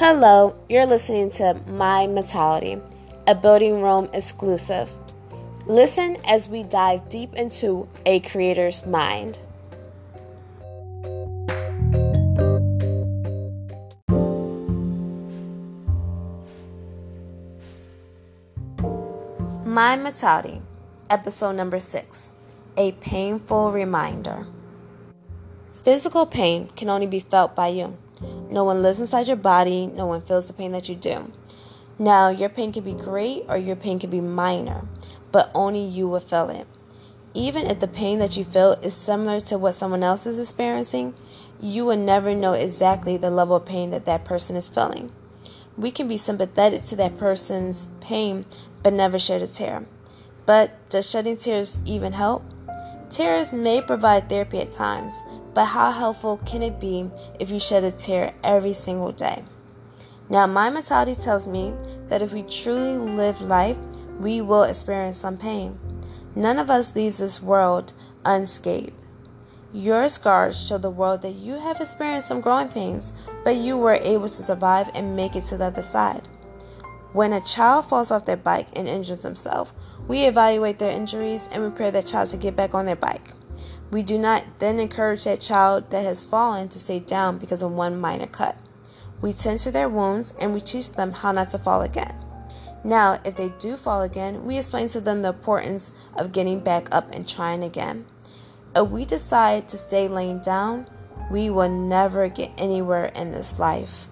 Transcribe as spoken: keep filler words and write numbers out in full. Hello, you're listening to My Mentality, a Building Rome exclusive. Listen as we dive deep into a creator's mind. My Mentality, episode number six, a painful reminder. Physical pain can only be felt by you. No one lives inside your body. No one feels the pain that you do. Now, your pain can be great or your pain can be minor, but only you will feel it. Even if the pain that you feel is similar to what someone else is experiencing, you will never know exactly the level of pain that that person is feeling. We can be sympathetic to that person's pain, but never shed a tear. But does shedding tears even help? Tears may provide therapy at times, but how helpful can it be if you shed a tear every single day? Now, my mentality tells me that if we truly live life, we will experience some pain. None of us leaves this world unscathed. Your scars show the world that you have experienced some growing pains, but you were able to survive and make it to the other side. When a child falls off their bike and injures themselves, we evaluate their injuries and prepare that child to get back on their bike. We do not then encourage that child that has fallen to stay down because of one minor cut. We tend to their wounds and we teach them how not to fall again. Now, if they do fall again, we explain to them the importance of getting back up and trying again. If we decide to stay laying down, we will never get anywhere in this life.